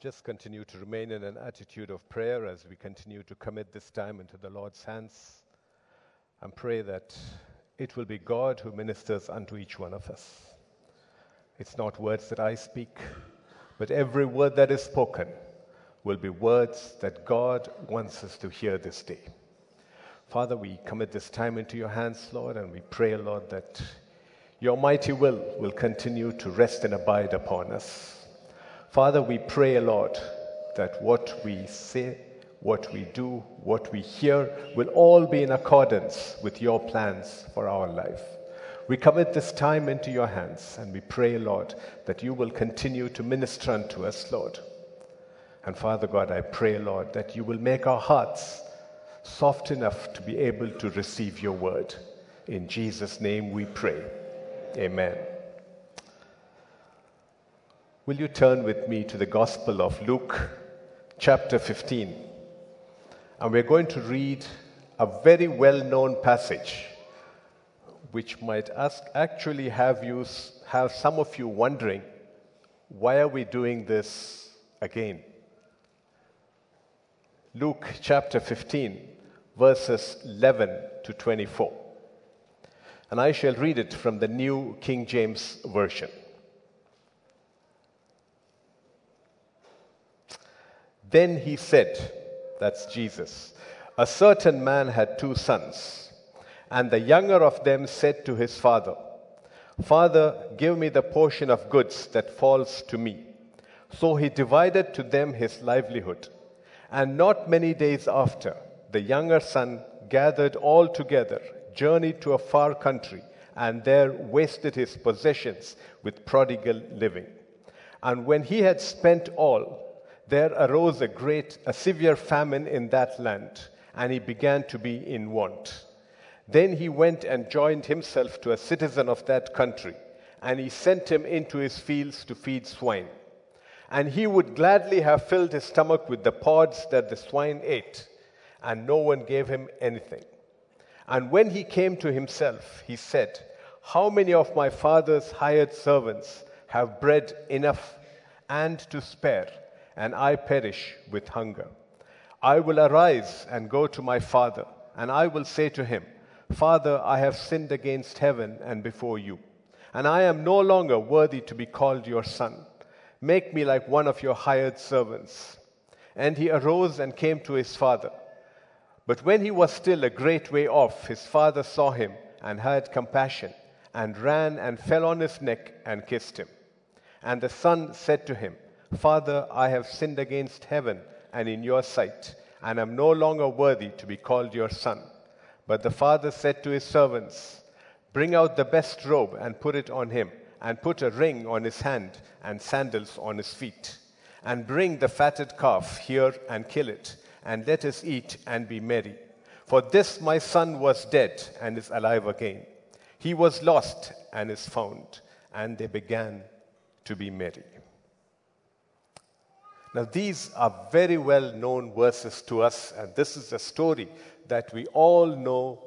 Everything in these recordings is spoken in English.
just continue to remain in an attitude of prayer as we continue to commit this time into the Lord's hands, and pray that it will be God who ministers unto each one of us. It's not words that I speak, but every word that is spoken will be words that God wants us to hear this day. Father, we commit this time into your hands, Lord, and we pray, Lord, that your mighty will continue to rest and abide upon us. Father, we pray, Lord, that what we say, what we do, what we hear will all be in accordance with your plans for our life. We commit this time into your hands, and we pray, Lord, that you will continue to minister unto us, Lord. And Father God, I pray, Lord, that you will make our hearts soft enough to be able to receive your word. In Jesus' name we pray. Amen. Will you turn with me to the Gospel of Luke, chapter 15? And we're going to read a very well-known passage, which might actually have some of you wondering, why are we doing this again? Luke chapter 15, verses 11 to 24. And I shall read it from the New King James Version. Then he said, that's Jesus, a certain man had two sons, and the younger of them said to his father, Father, give me the portion of goods that falls to me. So he divided to them his livelihood. And not many days after, the younger son gathered all together, journeyed to a far country, and there wasted his possessions with prodigal living. And when he had spent all, there arose a severe famine in that land, and he began to be in want. Then he went and joined himself to a citizen of that country, and he sent him into his fields to feed swine. And he would gladly have filled his stomach with the pods that the swine ate, and no one gave him anything. And when he came to himself, he said, How many of my father's hired servants have bread enough and to spare, and I perish with hunger? I will arise and go to my father, and I will say to him, Father, I have sinned against heaven and before you, and I am no longer worthy to be called your son. Make me like one of your hired servants. And he arose and came to his father. But when he was still a great way off, his father saw him and had compassion, and ran and fell on his neck and kissed him. And the son said to him, Father, I have sinned against heaven and in your sight, and am no longer worthy to be called your son. But the father said to his servants, Bring out the best robe and put it on him, and put a ring on his hand and sandals on his feet. And bring the fatted calf here and kill it, and let us eat and be merry. For this my son was dead and is alive again. He was lost and is found. And they began to be merry. Now these are very well known verses to us, and this is a story that we all know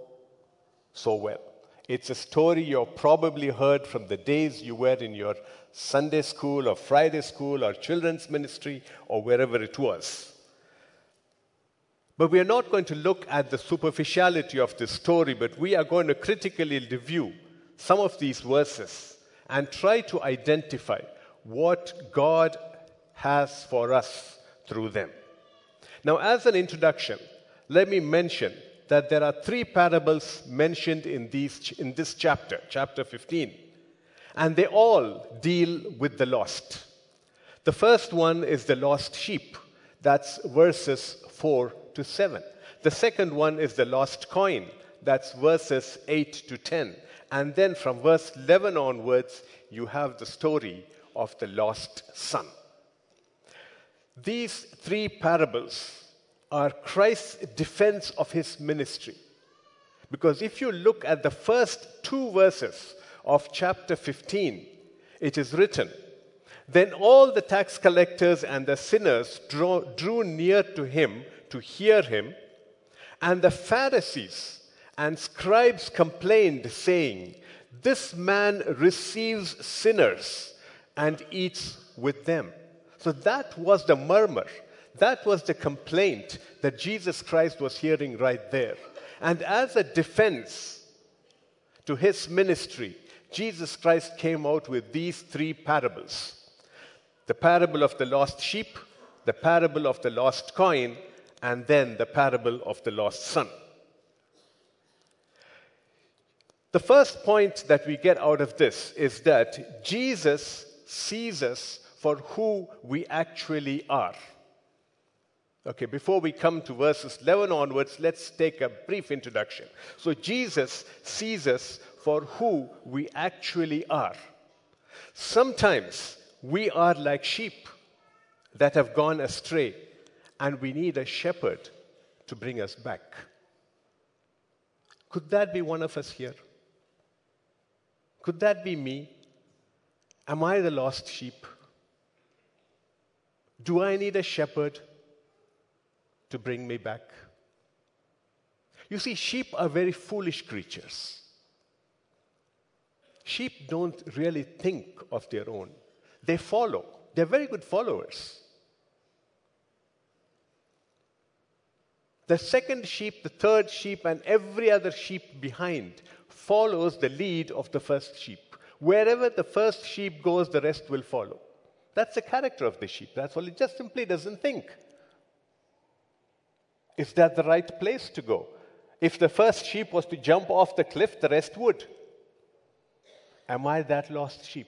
so well. It's a story you've probably heard from the days you were in your Sunday school or Friday school or children's ministry or wherever it was. But we are not going to look at the superficiality of this story, but we are going to critically review some of these verses and try to identify what God has for us through them. Now, as an introduction, let me mention that there are three parables mentioned in this chapter, chapter 15, and they all deal with the lost. The first one is the lost sheep. That's verses 4 to 7. The second one is the lost coin. That's verses 8 to 10. And then from verse 11 onwards, you have the story of the lost son. These three parables are Christ's defense of his ministry. Because if you look at the first two verses of chapter 15, it is written, Then all the tax collectors and the sinners drew near to him to hear him, and the Pharisees and scribes complained, saying, This man receives sinners and eats with them. So that was the murmur. That was the complaint that Jesus Christ was hearing right there. And as a defense to his ministry, Jesus Christ came out with these three parables. The parable of the lost sheep, the parable of the lost coin, and then the parable of the lost son. The first point that we get out of this is that Jesus sees us for who we actually are. Okay, before we come to verses 11 onwards, let's take a brief introduction. So Jesus sees us for who we actually are. Sometimes we are like sheep that have gone astray, and we need a shepherd to bring us back. Could that be one of us here? Could that be me? Am I the lost sheep? Do I need a shepherd to bring me back? You see, sheep are very foolish creatures. Sheep don't really think of their own. They follow. They're very good followers. The second sheep, the third sheep, and every other sheep behind follows the lead of the first sheep. Wherever the first sheep goes, the rest will follow. That's the character of the sheep. That's all. It just simply doesn't think. Is that the right place to go? If the first sheep was to jump off the cliff, the rest would. Am I that lost sheep?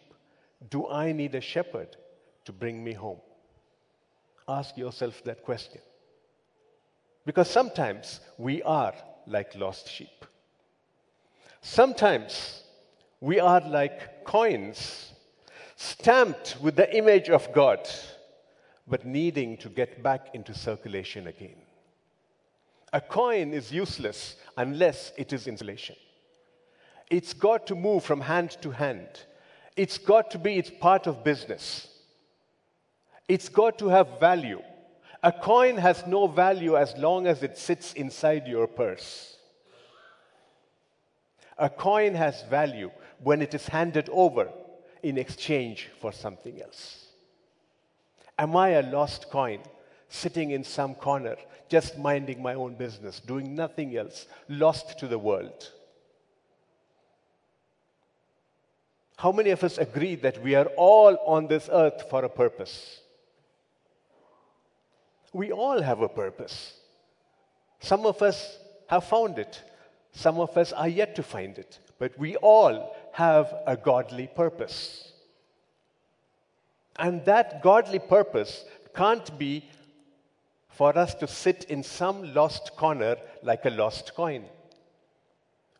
Do I need a shepherd to bring me home? Ask yourself that question. Because sometimes we are like lost sheep. Sometimes we are like coins, stamped with the image of God, but needing to get back into circulation again. A coin is useless unless it is in circulation. It's got to move from hand to hand. It's got to be its part of business. It's got to have value. A coin has no value as long as it sits inside your purse. A coin has value when it is handed over in exchange for something else. Am I a lost coin sitting in some corner, just minding my own business, doing nothing else, lost to the world? How many of us agree that we are all on this earth for a purpose? We all have a purpose. Some of us have found it. Some of us are yet to find it. But we all have a godly purpose. And that godly purpose can't be for us to sit in some lost corner like a lost coin.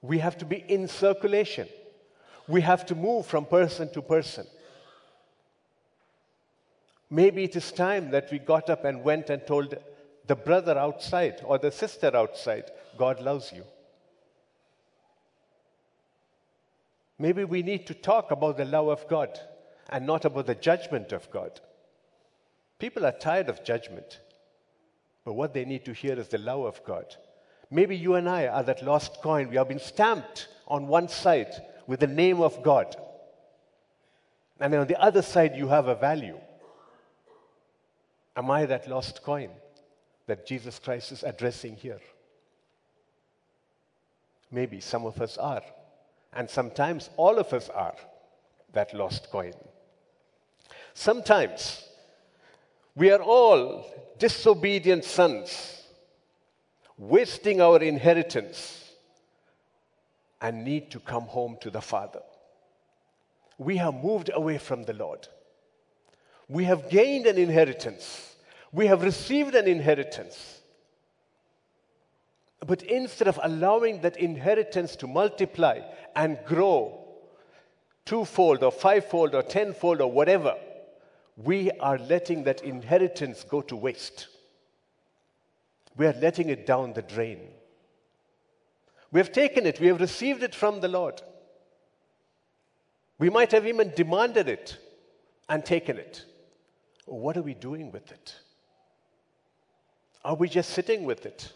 We have to be in circulation. We have to move from person to person. Maybe it is time that we got up and went and told the brother outside or the sister outside, God loves you. Maybe we need to talk about the love of God and not about the judgment of God. People are tired of judgment, but what they need to hear is the love of God. Maybe you and I are that lost coin. We have been stamped on one side with the name of God, and on the other side you have a value. Am I that lost coin that Jesus Christ is addressing here? Maybe some of us are, and sometimes all of us are that lost coin. Sometimes we are all disobedient sons, wasting our inheritance, and need to come home to the Father. We have moved away from the Lord. We have gained an inheritance. We have received an inheritance. But instead of allowing that inheritance to multiply and grow twofold or fivefold or tenfold or whatever, we are letting that inheritance go to waste. We are letting it down the drain. We have taken it. We have received it from the Lord. We might have even demanded it and taken it. What are we doing with it? Are we just sitting with it?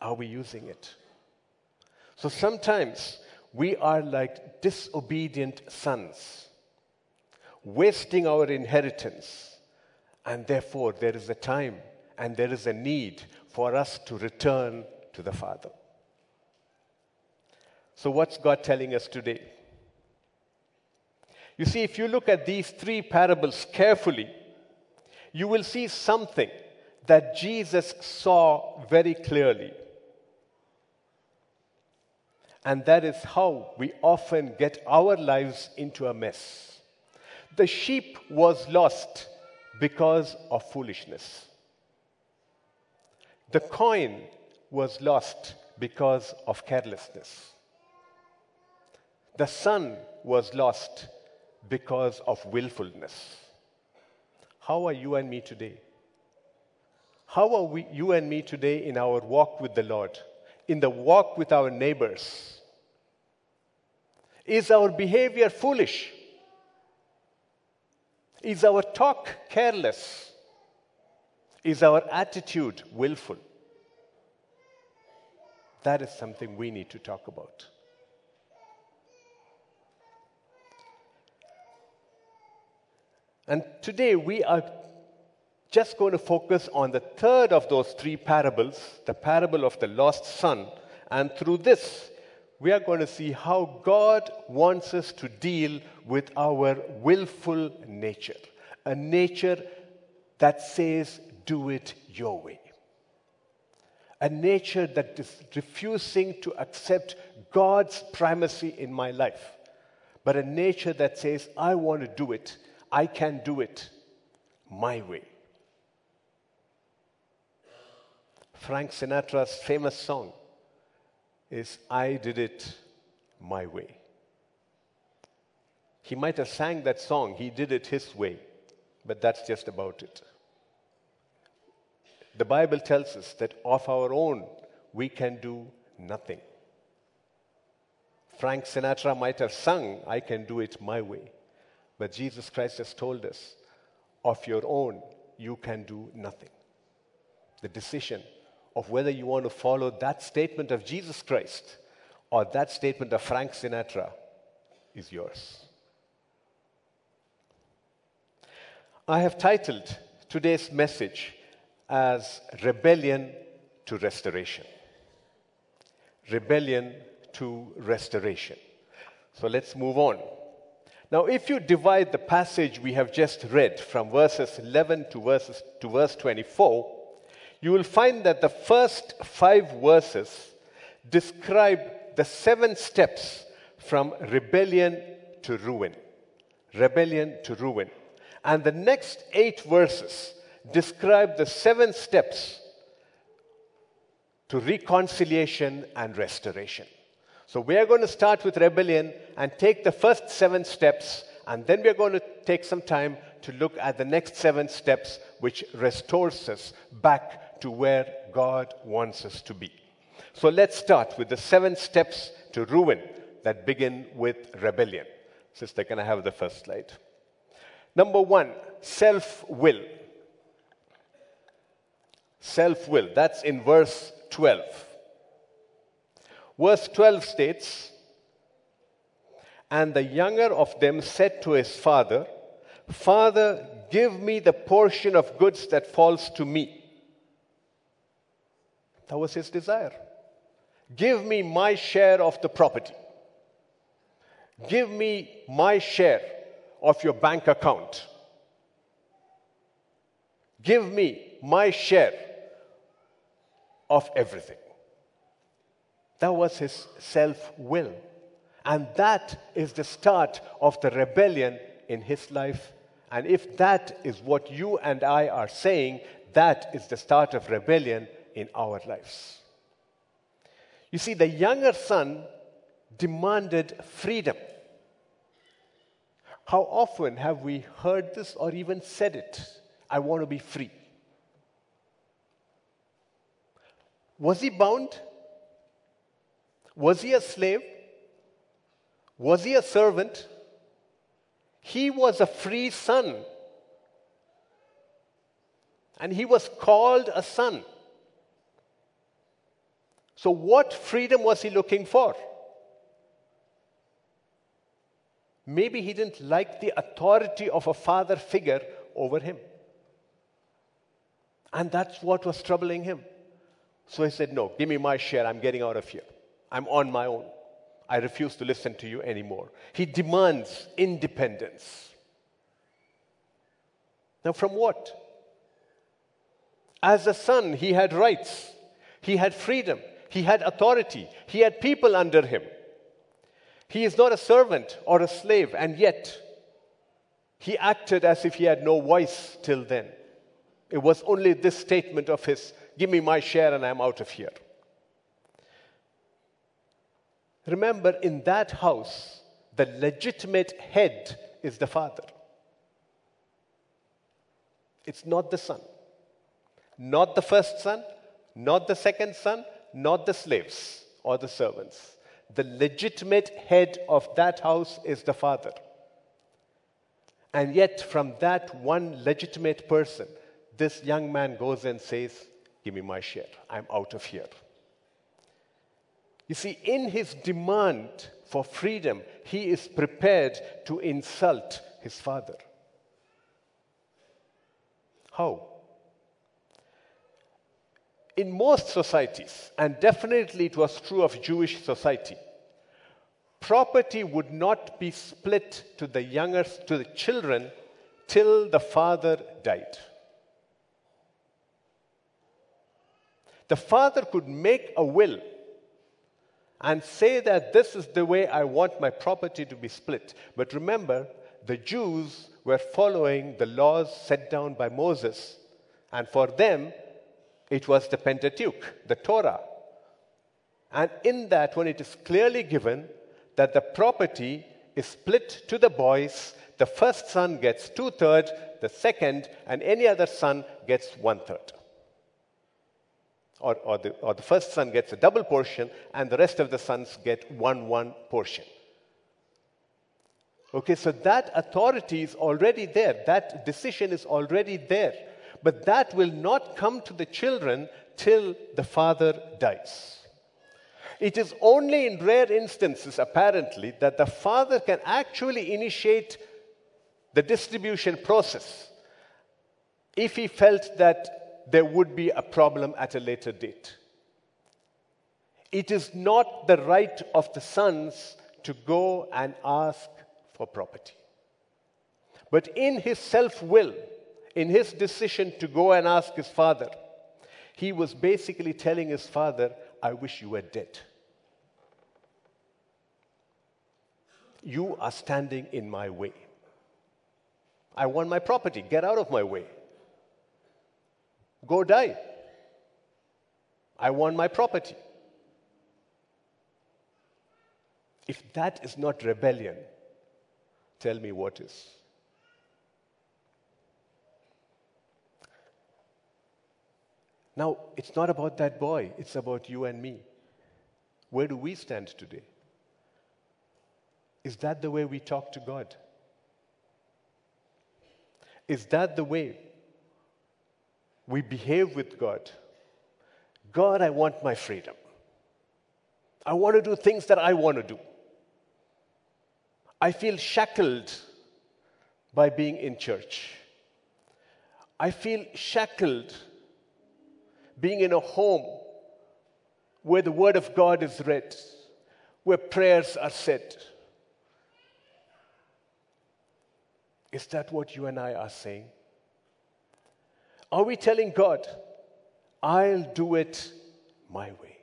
Are we using it? So sometimes we are like disobedient sons, wasting our inheritance And therefore, there is a time and there is a need for us to return to the Father. So what's God telling us today? You see, if you look at these three parables carefully, you will see something that Jesus saw very clearly. And that is how we often get our lives into a mess. The sheep was lost because of foolishness. The coin was lost because of carelessness. The son was lost because of willfulness. How are you and me today? How are you and me today in our walk with the Lord, in the walk with our neighbors? Is our behavior foolish? Is our talk careless? Is our attitude willful? That is something we need to talk about. And today we are just going to focus on the third of those three parables, the parable of the lost son. And through this, we are going to see how God wants us to deal with our willful nature, a nature that says, do it your way. A nature that is refusing to accept God's primacy in my life, but a nature that says, I want to do it. I can do it my way. Frank Sinatra's famous song is, I did it my way. He might have sang that song, he did it his way, but that's just about it. The Bible tells us that of our own, we can do nothing. Frank Sinatra might have sung, I can do it my way. But Jesus Christ has told us, of your own, you can do nothing. The decision of whether you want to follow that statement of Jesus Christ or that statement of Frank Sinatra is yours. I have titled today's message as Rebellion to Restoration. Rebellion to Restoration. So let's move on. Now, if you divide the passage we have just read from verses 11 to verse 24, you will find that the first 5 verses describe the 7 steps from rebellion to ruin. Rebellion to ruin. And the next 8 verses describe the 7 steps to reconciliation and restoration. So we are going to start with rebellion and take the first 7 steps, and then we are going to take some time to look at the next 7 steps, which restores us back to where God wants us to be. So let's start with the 7 steps to ruin that begin with rebellion. Sister, can I have the first slide? Number 1, self-will. Self-will, that's in verse 12. Verse 12 states, and the younger of them said to his father, Father, give me the portion of goods that falls to me. That was his desire. Give me my share of the property. Give me my share of your bank account. Give me my share of everything. That was his self-will. And that is the start of the rebellion in his life. And if that is what you and I are saying, that is the start of rebellion in our lives. You see, the younger son demanded freedom. How often have we heard this or even said it? I want to be free. Was he bound? Was he a slave? Was he a servant? He was a free son. And he was called a son. So what freedom was he looking for? Maybe he didn't like the authority of a father figure over him. And that's what was troubling him. So he said, no, give me my share. I'm getting out of here. I'm on my own. I refuse to listen to you anymore. He demands independence. Now, from what? As a son, he had rights. He had freedom. He had authority. He had people under him. He is not a servant or a slave, and yet he acted as if he had no voice till then. It was only this statement of his, give me my share and I'm out of here. Remember, in that house, the legitimate head is the father. It's not the son. Not the first son, not the second son, not the slaves or the servants. The legitimate head of that house is the father. And yet, from that one legitimate person, this young man goes and says, give me my share. I'm out of here. You see, in his demand for freedom, he is prepared to insult his father. How? In most societies, and definitely it was true of Jewish society, property would not be split to the younger, to the children, till the father died. The father could make a will and say that this is the way I want my property to be split. But remember, the Jews were following the laws set down by Moses. And for them, it was the Pentateuch, the Torah. And in that one, it is clearly given that the property is split to the boys. The first son gets 2/3, the second, and any other son gets 1/3. Or the first son gets a double portion, and the rest of the sons get one portion. Okay, so that authority is already there. That decision is already there. But that will not come to the children till the father dies. It is only in rare instances, apparently, that the father can actually initiate the distribution process if he felt that there would be a problem at a later date. It is not the right of the sons to go and ask for property. But in his self-will, in his decision to go and ask his father, he was basically telling his father, I wish you were dead. You are standing in my way. I want my property. Get out of my way. Go die. I want my property. If that is not rebellion, tell me what is. Now, it's not about that boy. It's about you and me. Where do we stand today? Is that the way we talk to God? Is that the way we behave with God? God, I want my freedom. I want to do things that I want to do. I feel shackled by being in church. I feel shackled being in a home where the Word of God is read, where prayers are said. Is that what you and I are saying? Are we telling God, I'll do it my way?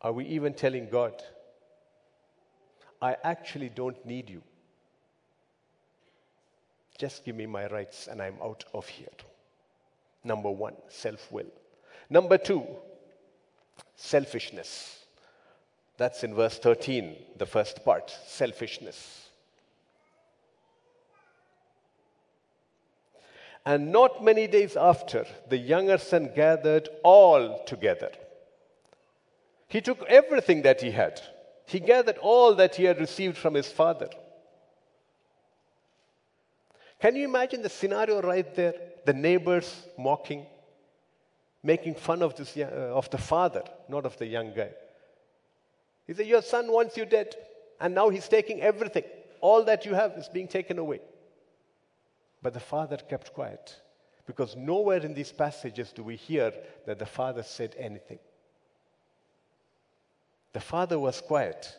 Are we even telling God, I actually don't need you. Just give me my rights and I'm out of here. Number one, self-will. Number two, selfishness. That's in verse 13, the first part, selfishness. And not many days after, the younger son gathered all together. He took everything that he had. He gathered all that he had received from his father. Can you imagine the scenario right there? The neighbors mocking, making fun of this, of the father, not of the young guy. He said, your son wants you dead, and now he's taking everything. All that you have is being taken away. But the father kept quiet because nowhere in these passages do we hear that the father said anything. The father was quiet,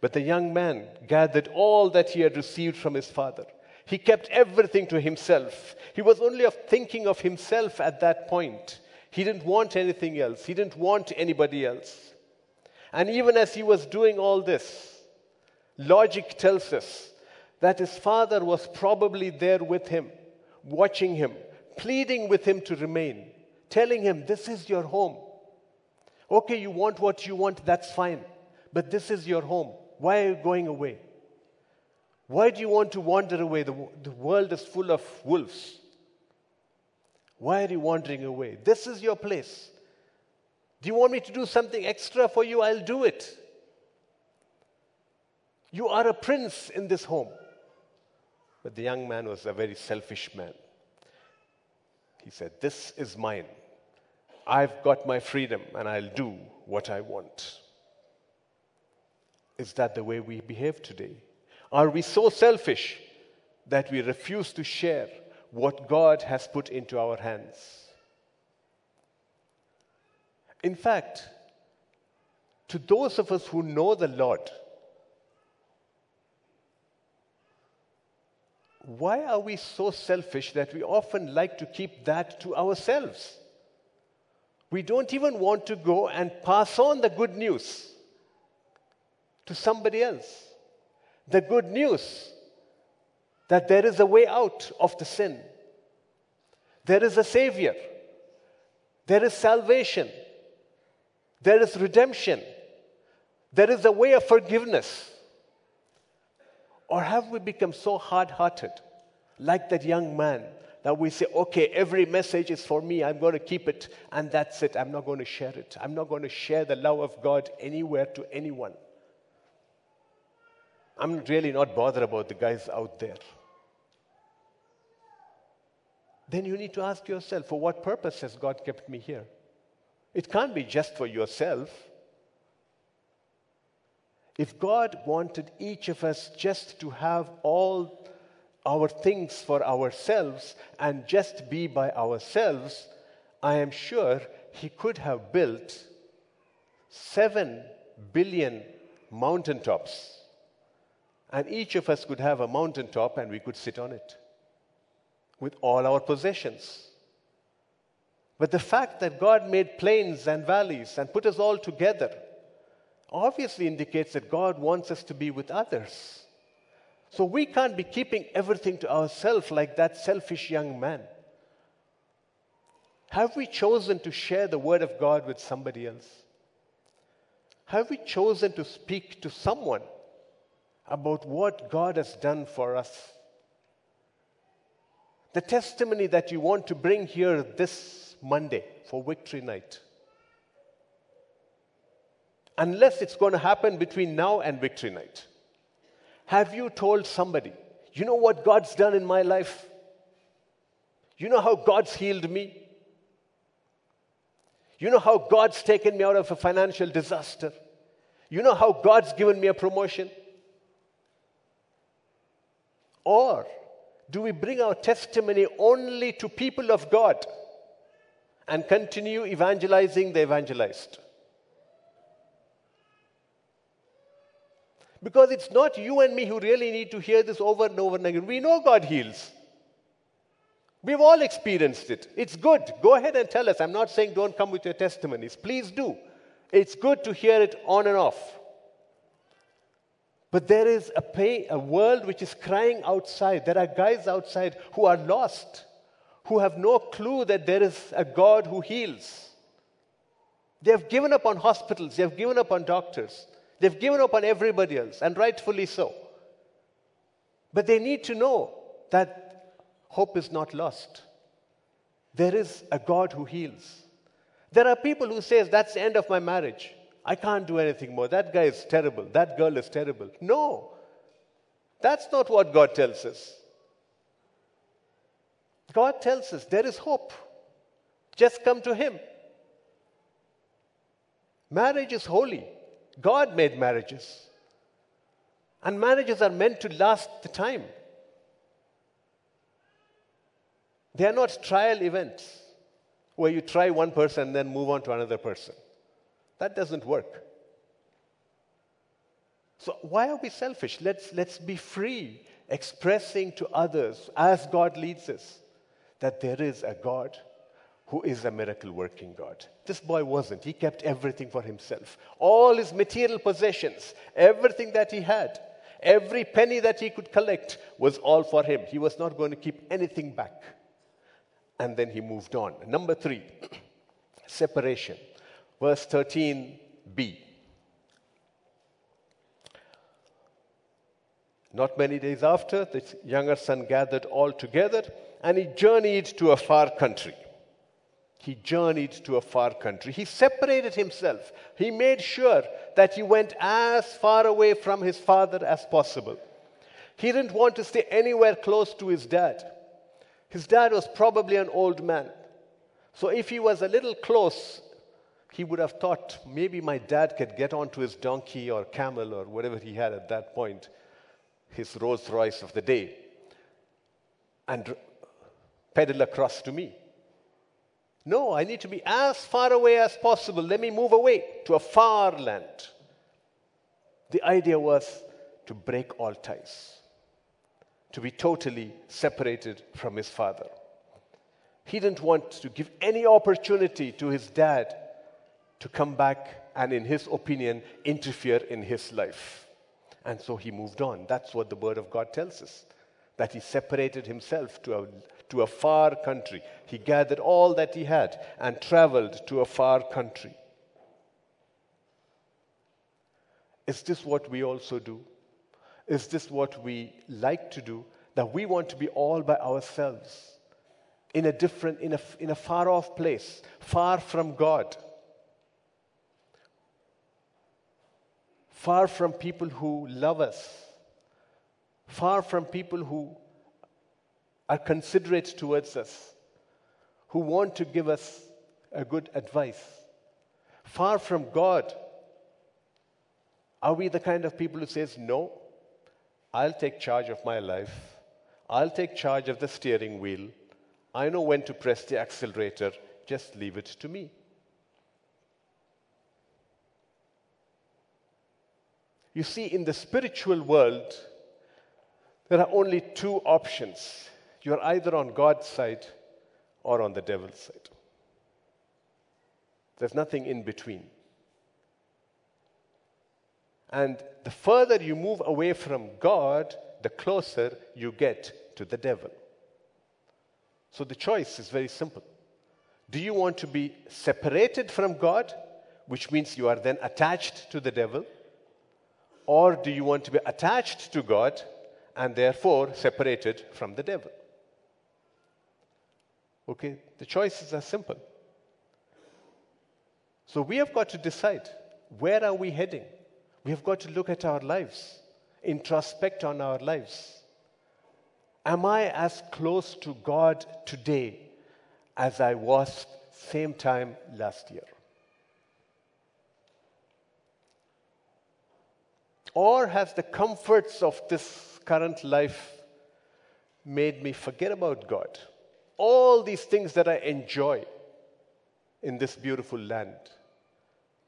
but the young man gathered all that he had received from his father. He kept everything to himself. He was only thinking of himself at that point. He didn't want anything else. He didn't want anybody else. And even as he was doing all this, logic tells us that his father was probably there with him, watching him, pleading with him to remain, telling him, this is your home. Okay, you want what you want, that's fine. But this is your home. Why are you going away? Why do you want to wander away? The world is full of wolves. Why are you wandering away? This is your place. Do you want me to do something extra for you? I'll do it. You are a prince in this home. But the young man was a very selfish man. He said, this is mine. I've got my freedom and I'll do what I want. Is that the way we behave today? Are we so selfish that we refuse to share what God has put into our hands? In fact, to those of us who know the Lord, why are we so selfish that we often like to keep that to ourselves? We don't even want to go and pass on the good news to somebody else. The good news that there is a way out of the sin. There is a Savior. There is salvation. There is redemption. There is a way of forgiveness. Or have we become so hard-hearted, like that young man, that we say, okay, every message is for me, I'm going to keep it, and that's it, I'm not going to share it. I'm not going to share the love of God anywhere to anyone. I'm really not bothered about the guys out there. Then you need to ask yourself, for what purpose has God kept me here? It can't be just for yourself. If God wanted each of us just to have all our things for ourselves and just be by ourselves, I am sure He could have built 7 billion mountaintops. And each of us could have a mountaintop and we could sit on it with all our possessions. But the fact that God made plains and valleys and put us all together obviously indicates that God wants us to be with others. So we can't be keeping everything to ourselves like that selfish young man. Have we chosen to share the word of God with somebody else? Have we chosen to speak to someone about what God has done for us? The testimony that you want to bring here this Monday for Victory Night, unless it's going to happen between now and Victory Night. Have you told somebody, you know what God's done in my life? You know how God's healed me? You know how God's taken me out of a financial disaster? You know how God's given me a promotion? Or do we bring our testimony only to people of God and continue evangelizing the evangelized? Because it's not you and me who really need to hear this over and over and again. We know God heals. We've all experienced it. It's good. Go ahead and tell us. I'm not saying don't come with your testimonies. Please do. It's good to hear it on and off. But there is a world which is crying outside. There are guys outside who are lost, who have no clue that there is a God who heals. They have given up on hospitals. They have given up on doctors. They've given up on everybody else, and rightfully so. But they need to know that hope is not lost. There is a God who heals. There are people who say, that's the end of my marriage. I can't do anything more. That guy is terrible. That girl is terrible. No, that's not what God tells us. God tells us there is hope. Just come to Him. Marriage is holy. God made marriages. And marriages are meant to last the time. They are not trial events where you try one person and then move on to another person. That doesn't work. So why are we selfish? Let's be free, expressing to others as God leads us that there is a God who is a miracle-working God. This boy wasn't. He kept everything for himself. All his material possessions, everything that he had, every penny that he could collect was all for him. He was not going to keep anything back. And then he moved on. Number 3, separation. Verse 13b. Not many days after, the younger son gathered all together and he journeyed to a far country. He journeyed to a far country. He separated himself. He made sure that he went as far away from his father as possible. He didn't want to stay anywhere close to his dad. His dad was probably an old man. So if he was a little close, he would have thought, maybe my dad could get onto his donkey or camel or whatever he had at that point, his Rolls Royce of the day, and pedal across to me. No, I need to be as far away as possible. Let me move away to a far land. The idea was to break all ties, to be totally separated from his father. He didn't want to give any opportunity to his dad to come back and, in his opinion, interfere in his life. And so he moved on. That's what the Word of God tells us, that he separated himself to a far country. He gathered all that he had and traveled to a far country. Is this what we also do? Is this what we like to do? That we want to be all by ourselves in a different, in a far-off place, far from God, far from people who love us, far from people who are considerate towards us, who want to give us a good advice, far from God. Are we the kind of people who says, no, I'll take charge of my life. I'll take charge of the steering wheel. I know when to press the accelerator. Just leave it to me. You see, in the spiritual world, there are only 2 options. You are either on God's side or on the devil's side. There's nothing in between. And the further you move away from God, the closer you get to the devil. So the choice is very simple. Do you want to be separated from God, which means you are then attached to the devil? Or do you want to be attached to God and therefore separated from the devil? Okay, the choices are simple. So we have got to decide, where are we heading? We have got to look at our lives, introspect on our lives. Am I as close to God today as I was same time last year? Or has the comforts of this current life made me forget about God? All these things that I enjoy in this beautiful land,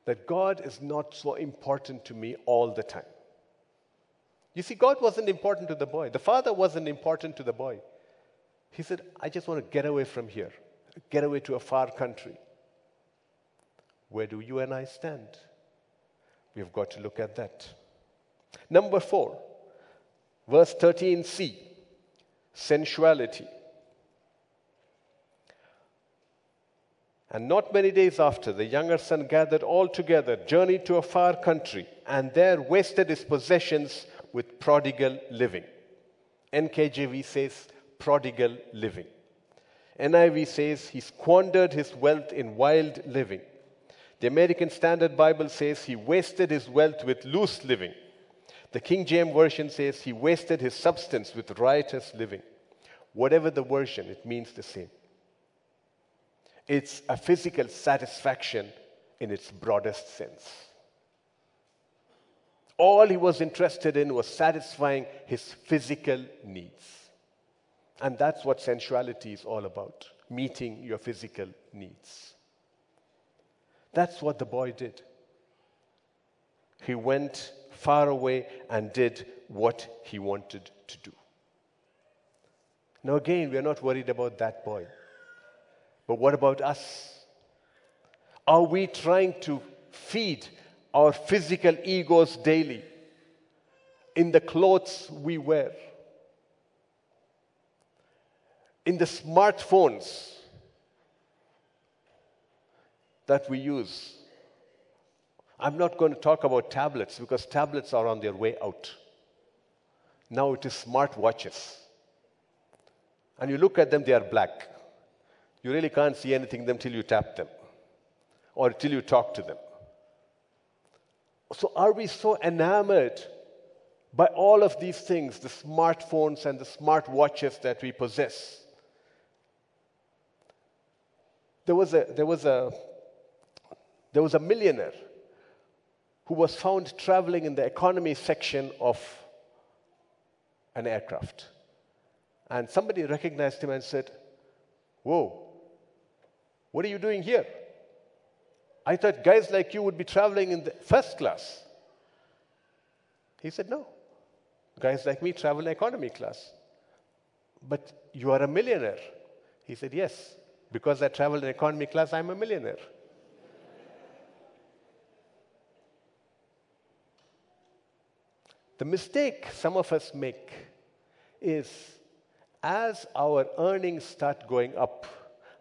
that God is not so important to me all the time. You see, God wasn't important to the boy. The father wasn't important to the boy. He said, I just want to get away from here, get away to a far country. Where do you and I stand? We've got to look at that. Number 4, verse 13c, sensuality. And not many days after, the younger son gathered all together, journeyed to a far country, and there wasted his possessions with prodigal living. NKJV says, prodigal living. NIV says, he squandered his wealth in wild living. The American Standard Bible says, he wasted his wealth with loose living. The King James Version says he wasted his substance with riotous living. Whatever the version, it means the same. It's a physical satisfaction in its broadest sense. All he was interested in was satisfying his physical needs. And that's what sensuality is all about, meeting your physical needs. That's what the boy did. He went far away and did what he wanted to do. Now again, we are not worried about that boy. But what about us? Are we trying to feed our physical egos daily in the clothes we wear, in the smartphones that we use? I'm not going to talk about tablets because tablets are on their way out. Now it is smartwatches. And you look at them, they are black. You really can't see anything in them till you tap them or till you talk to them. So are we so enamored by all of these things, the smartphones and the smartwatches that we possess? There was a millionaire who was found traveling in the economy section of an aircraft. And somebody recognized him and said, "Whoa, what are you doing here? I thought guys like you would be traveling in the first class." He said, "No, guys like me travel in economy class." "But you are a millionaire." He said, "Yes, because I travel in economy class, I'm a millionaire." The mistake some of us make is, as our earnings start going up,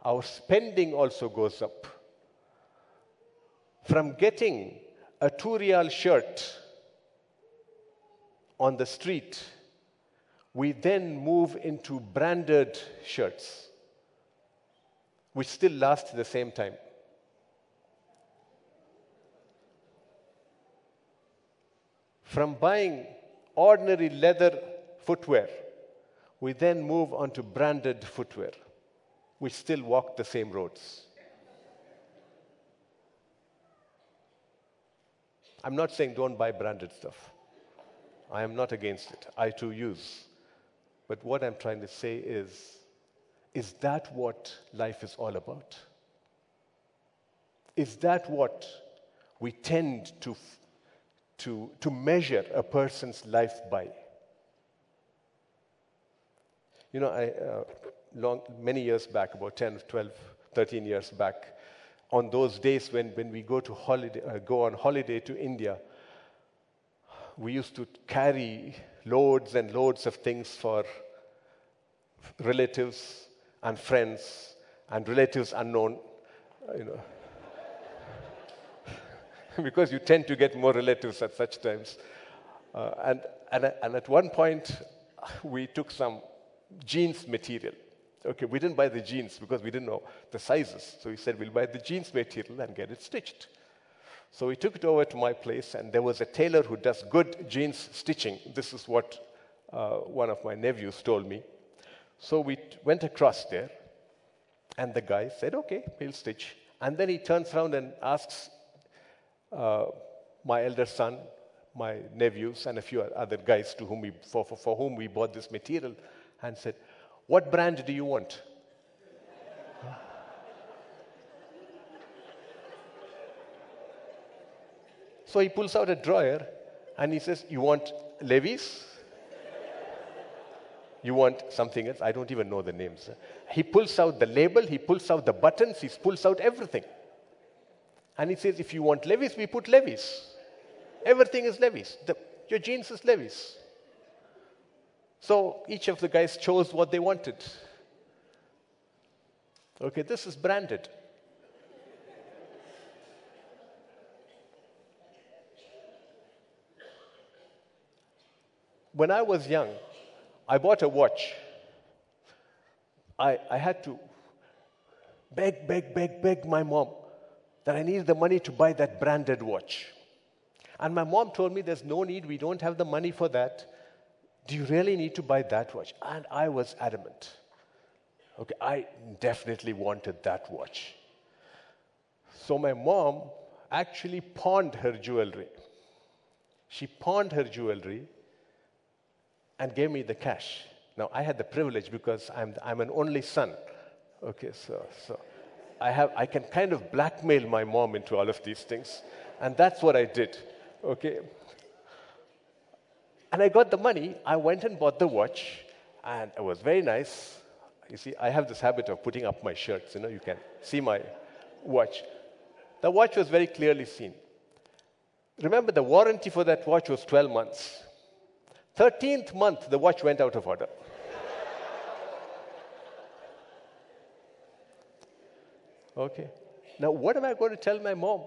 our spending also goes up. From getting a 2 real shirt on the street, we then move into branded shirts, which still last the same time. From buying ordinary leather footwear, we then move on to branded footwear, which still walk the same roads. I'm not saying don't buy branded stuff. I am not against it. I too use. But what I'm trying to say is that what life is all about? Is that what we tend to measure a person's life by? You know, many years back, about 10, 12, 13 years back, on those days when we go on holiday to India, we used to carry loads and loads of things for relatives and friends and relatives unknown, because you tend to get more relatives at such times. And at one point, we took some jeans material. Okay, we didn't buy the jeans because we didn't know the sizes. So we said, we'll buy the jeans material and get it stitched. So we took it over to my place, and there was a tailor who does good jeans stitching. This is what one of my nephews told me. So we went across there, and the guy said, "Okay, he'll stitch." And then he turns around and asks my elder son, my nephews, and a few other guys to whom for whom we bought this material, and said, "What brand do you want?" So he pulls out a drawer and he says, "You want Levi's? You want something else?" I don't even know the names. He pulls out the label, he pulls out the buttons, he pulls out everything. And he says, "If you want Levi's, we put Levi's. Everything is Levi's. Your jeans is Levi's." So each of the guys chose what they wanted. Okay, this is branded. When I was young, I bought a watch. I had to beg my mom that I needed the money to buy that branded watch. And my mom told me, "There's no need, we don't have the money for that. Do you really need to buy that watch?" And I was adamant. Okay, I definitely wanted that watch. So my mom actually pawned her jewelry. She pawned her jewelry and gave me the cash. Now, I had the privilege because I'm an only son. Okay, so I can kind of blackmail my mom into all of these things, and that's what I did. Okay, and I got the money. I went and bought the watch, and it was very nice. You see, I have this habit of putting up my shirts. You know, you can see my watch. The watch was very clearly seen. Remember, the warranty for that watch was 12 months. 13th month, the watch went out of order. Okay. Now, what am I going to tell my mom?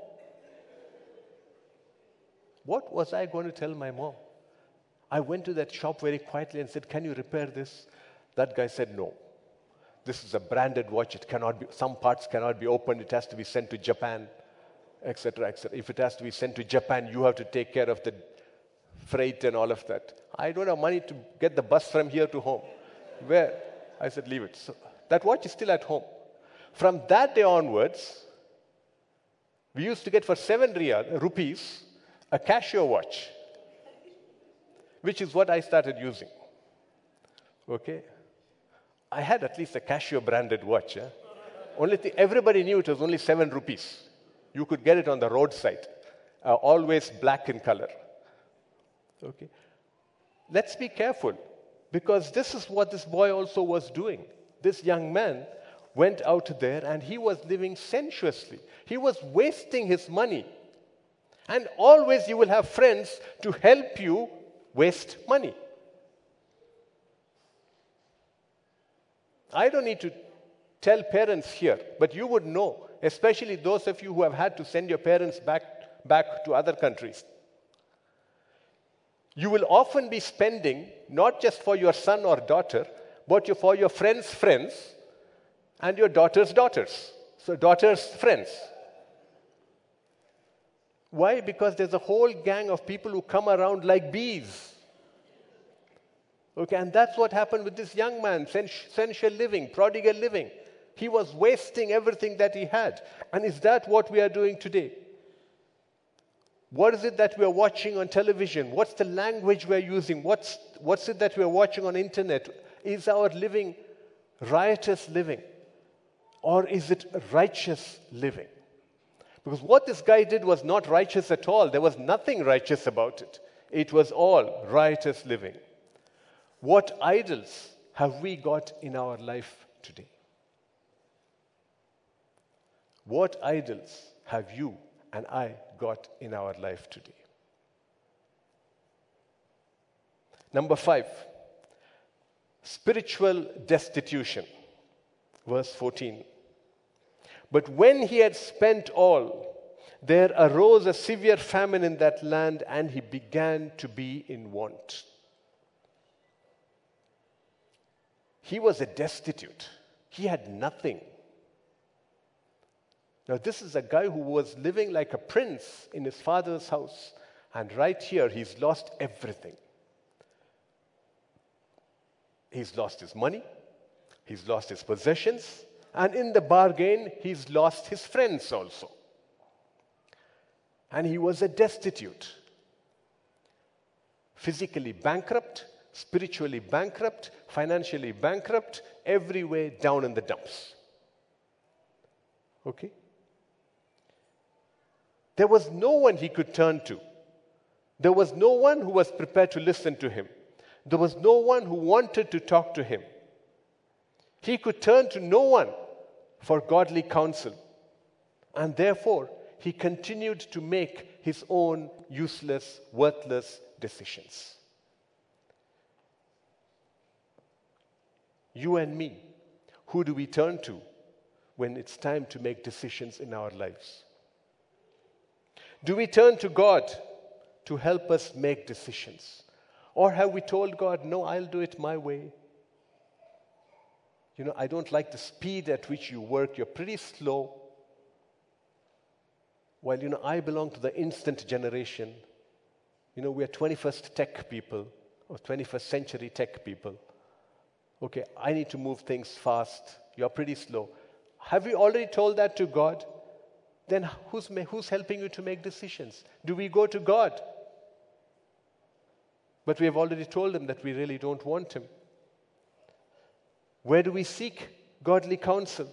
What was I going to tell my mom? I went to that shop very quietly and said, "Can you repair this?" That guy said, "No. This is a branded watch. It cannot be, some parts cannot be opened. It has to be sent to Japan, etc., etc. If it has to be sent to Japan, you have to take care of the freight and all of that. I don't have money to get the bus from here to home." Where? I said, "Leave it." So that watch is still at home. From that day onwards, we used to get for 7 rupees a Casio watch, which is what I started using. Okay? I had at least a Casio branded watch. Eh? Only thing, everybody knew it was only 7 rupees. You could get it on the roadside, always black in color. Okay. Let's be careful, because this is what this boy also was doing. This young man went out there and he was living sensuously. He was wasting his money. And always you will have friends to help you waste money. I don't need to tell parents here, but you would know, especially those of you who have had to send your parents back to other countries. You will often be spending, not just for your son or daughter, but for your friends' friends and your daughter's daughters. So daughters' friends. Why? Because there's a whole gang of people who come around like bees. Okay, and that's what happened with this young man, sensual living, prodigal living. He was wasting everything that he had. And is that what we are doing today? What is it that we are watching on television? What's the language we are using? What's it that we are watching on internet? Is our living riotous living? Or is it righteous living? Because what this guy did was not righteous at all. There was nothing righteous about it. It was all riotous living. What idols have we got in our life today? What idols have you and I got in our life today? Number 5, spiritual destitution, verse 14. But when he had spent all, there arose a severe famine in that land, and he began to be in want. He was a destitute. He had nothing. Now, this is a guy who was living like a prince in his father's house. And right here, he's lost everything. He's lost his money. He's lost his possessions. And in the bargain, he's lost his friends also. And he was a destitute. Physically bankrupt, spiritually bankrupt, financially bankrupt, every way down in the dumps. Okay? There was no one he could turn to. There was no one who was prepared to listen to him. There was no one who wanted to talk to him. He could turn to no one for godly counsel. And therefore, he continued to make his own useless, worthless decisions. You and me, who do we turn to when it's time to make decisions in our lives? Do we turn to God to help us make decisions? Or have we told God, "No, I'll do it my way. You know, I don't like the speed at which you work. You're pretty slow. Well, you know, I belong to the instant generation. You know, we are 21st tech people, or 21st century tech people. Okay, I need to move things fast. You're pretty slow." Have you already told that to God? Then who's helping you to make decisions? Do we go to God? But we have already told him that we really don't want him. Where do we seek godly counsel?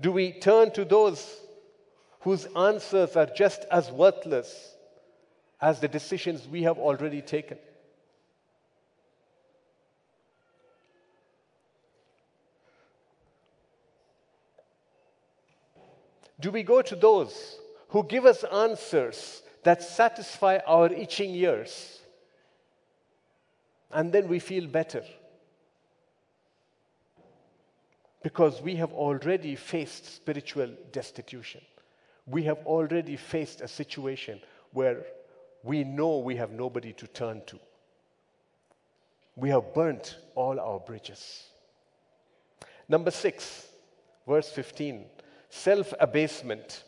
Do we turn to those whose answers are just as worthless as the decisions we have already taken? Do we go to those who give us answers that satisfy our itching ears, and then we feel better because we have already faced spiritual destitution? We have already faced a situation where we know we have nobody to turn to. We have burnt all our bridges. Number 6, verse 15, self-abasement.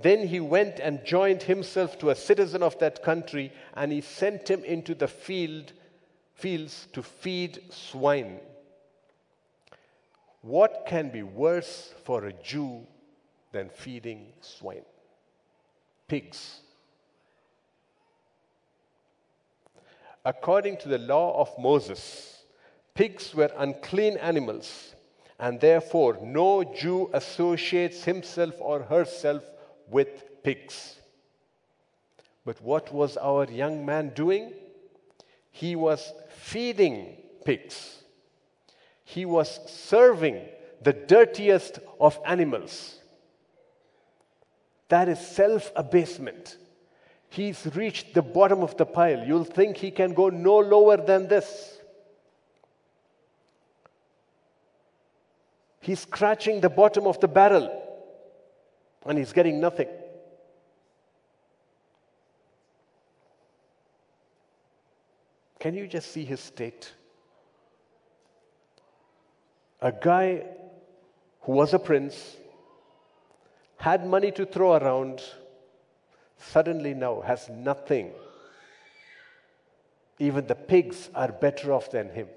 Then he went and joined himself to a citizen of that country, and he sent him into the fields to feed swine. What can be worse for a Jew than feeding swine? Pigs. According to the law of Moses, pigs were unclean animals, and therefore no Jew associates himself or herself with pigs. But what was our young man doing? He was feeding pigs. He was serving the dirtiest of animals. That is self-abasement. He's reached the bottom of the pile. You'll think he can go no lower than this. He's scratching the bottom of the barrel, and he's getting nothing. Can you just see his state? A guy who was a prince, had money to throw around, suddenly now has nothing. Even the pigs are better off than him.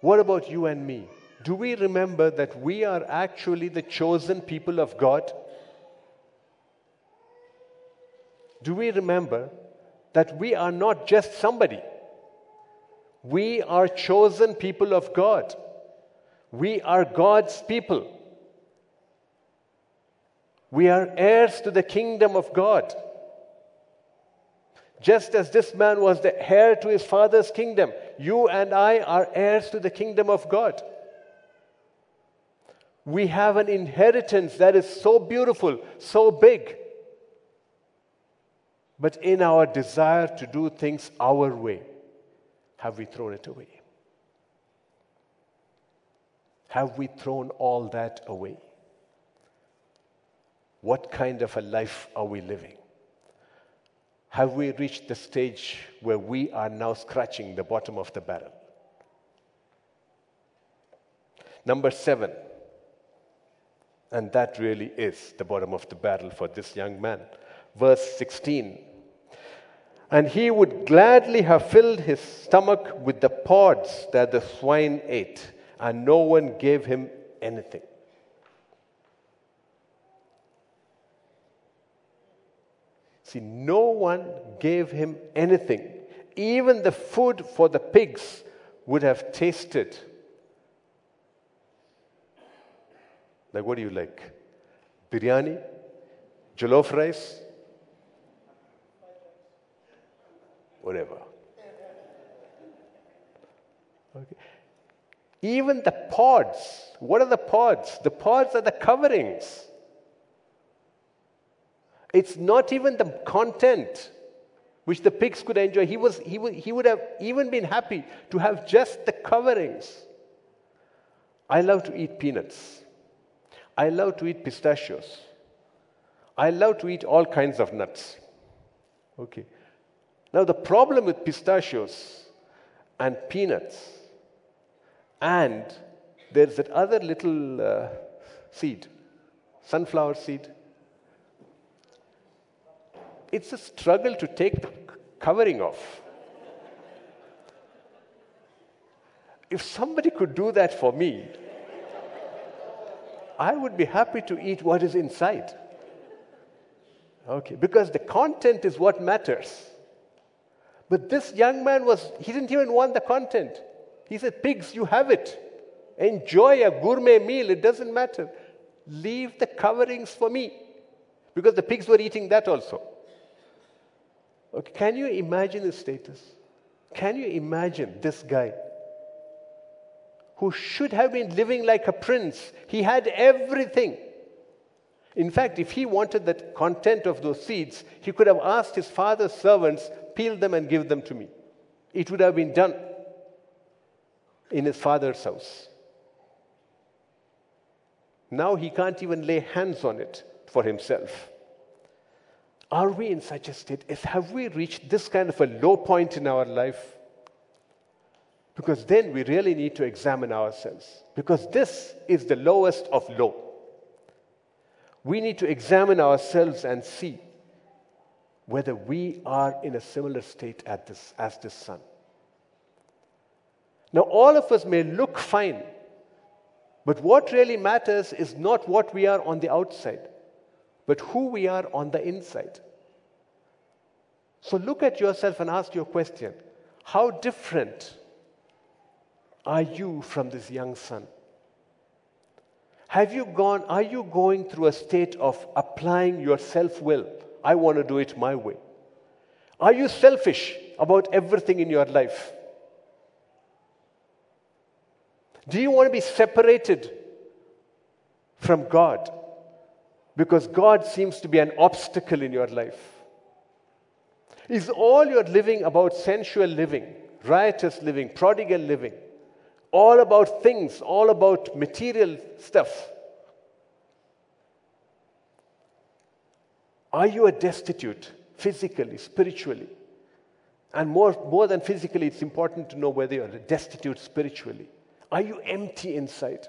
What about you and me? Do we remember that we are actually the chosen people of God? Do we remember that we are not just somebody? We are chosen people of God. We are God's people. We are heirs to the kingdom of God. Just as this man was the heir to his father's kingdom, you and I are heirs to the kingdom of God. We have an inheritance that is so beautiful, so big. But in our desire to do things our way, have we thrown it away? Have we thrown all that away? What kind of a life are we living? Have we reached the stage where we are now scratching the bottom of the barrel? Number 7. And that really is the bottom of the barrel for this young man. Verse 16. And he would gladly have filled his stomach with the pods that the swine ate, and no one gave him anything. See, no one gave him anything. Even the food for the pigs would have tasted like, what do you like? Biryani? Jollof rice? Whatever. Okay. Even the pods. What are the pods? The pods are the coverings. It's not even the content which the pigs could enjoy. He would have even been happy to have just the coverings. I love to eat peanuts. I love to eat pistachios. I love to eat all kinds of nuts. Okay. Now the problem with pistachios and peanuts, and there's that other little seed, sunflower seed. It's a struggle to take the covering off. If somebody could do that for me, I would be happy to eat what is inside. Okay, because the content is what matters. But this young man he didn't even want the content. He said, pigs, you have it. Enjoy a gourmet meal. It doesn't matter. Leave the coverings for me. Because the pigs were eating that also. Okay, can you imagine his status? Can you imagine this guy who should have been living like a prince? He had everything. In fact, if he wanted the content of those seeds, he could have asked his father's servants, peel them and give them to me. It would have been done in his father's house. Now he can't even lay hands on it for himself. Are we in such a state? Have we reached this kind of a low point in our life? Because then we really need to examine ourselves. Because this is the lowest of low. We need to examine ourselves and see whether we are in a similar state as this son. Now, all of us may look fine, but what really matters is not what we are on the outside, but who we are on the inside. So look at yourself and ask your question, how different are you from this young son? Are you going through a state of applying your self-will? I want to do it my way. Are you selfish about everything in your life? Do you want to be separated from God? Because God seems to be an obstacle in your life. Is all your living about sensual living, riotous living, prodigal living? All about things, all about material stuff. Are you a destitute, physically, spiritually? And more than physically, it's important to know whether you're destitute spiritually. Are you empty inside?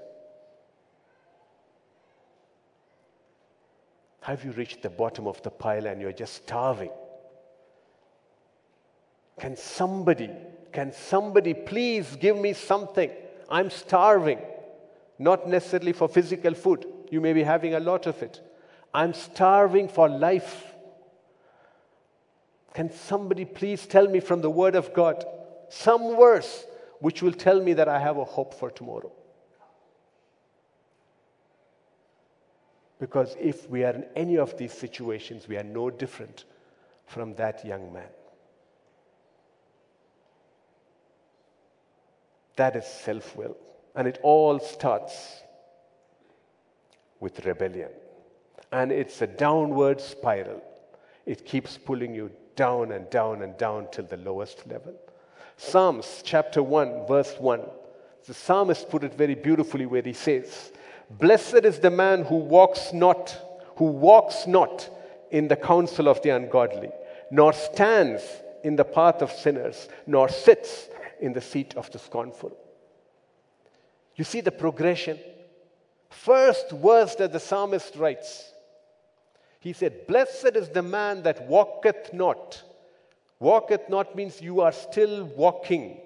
Have you reached the bottom of the pile and you're just starving? Can somebody please give me something? I'm starving. Not necessarily for physical food. You may be having a lot of it. I'm starving for life. Can somebody please tell me from the Word of God some verse which will tell me that I have a hope for tomorrow? Because if we are in any of these situations, we are no different from that young man. That is self-will. And it all starts with rebellion. And it's a downward spiral. It keeps pulling you down and down and down till the lowest level. Psalms chapter 1, verse 1. The psalmist put it very beautifully where he says, "Blessed is the man who walks not in the counsel of the ungodly, nor stands in the path of sinners, nor sits in the seat of the scornful." You see the progression. First verse that the psalmist writes, he said, "Blessed is the man that walketh not." Walketh not means you are still walking.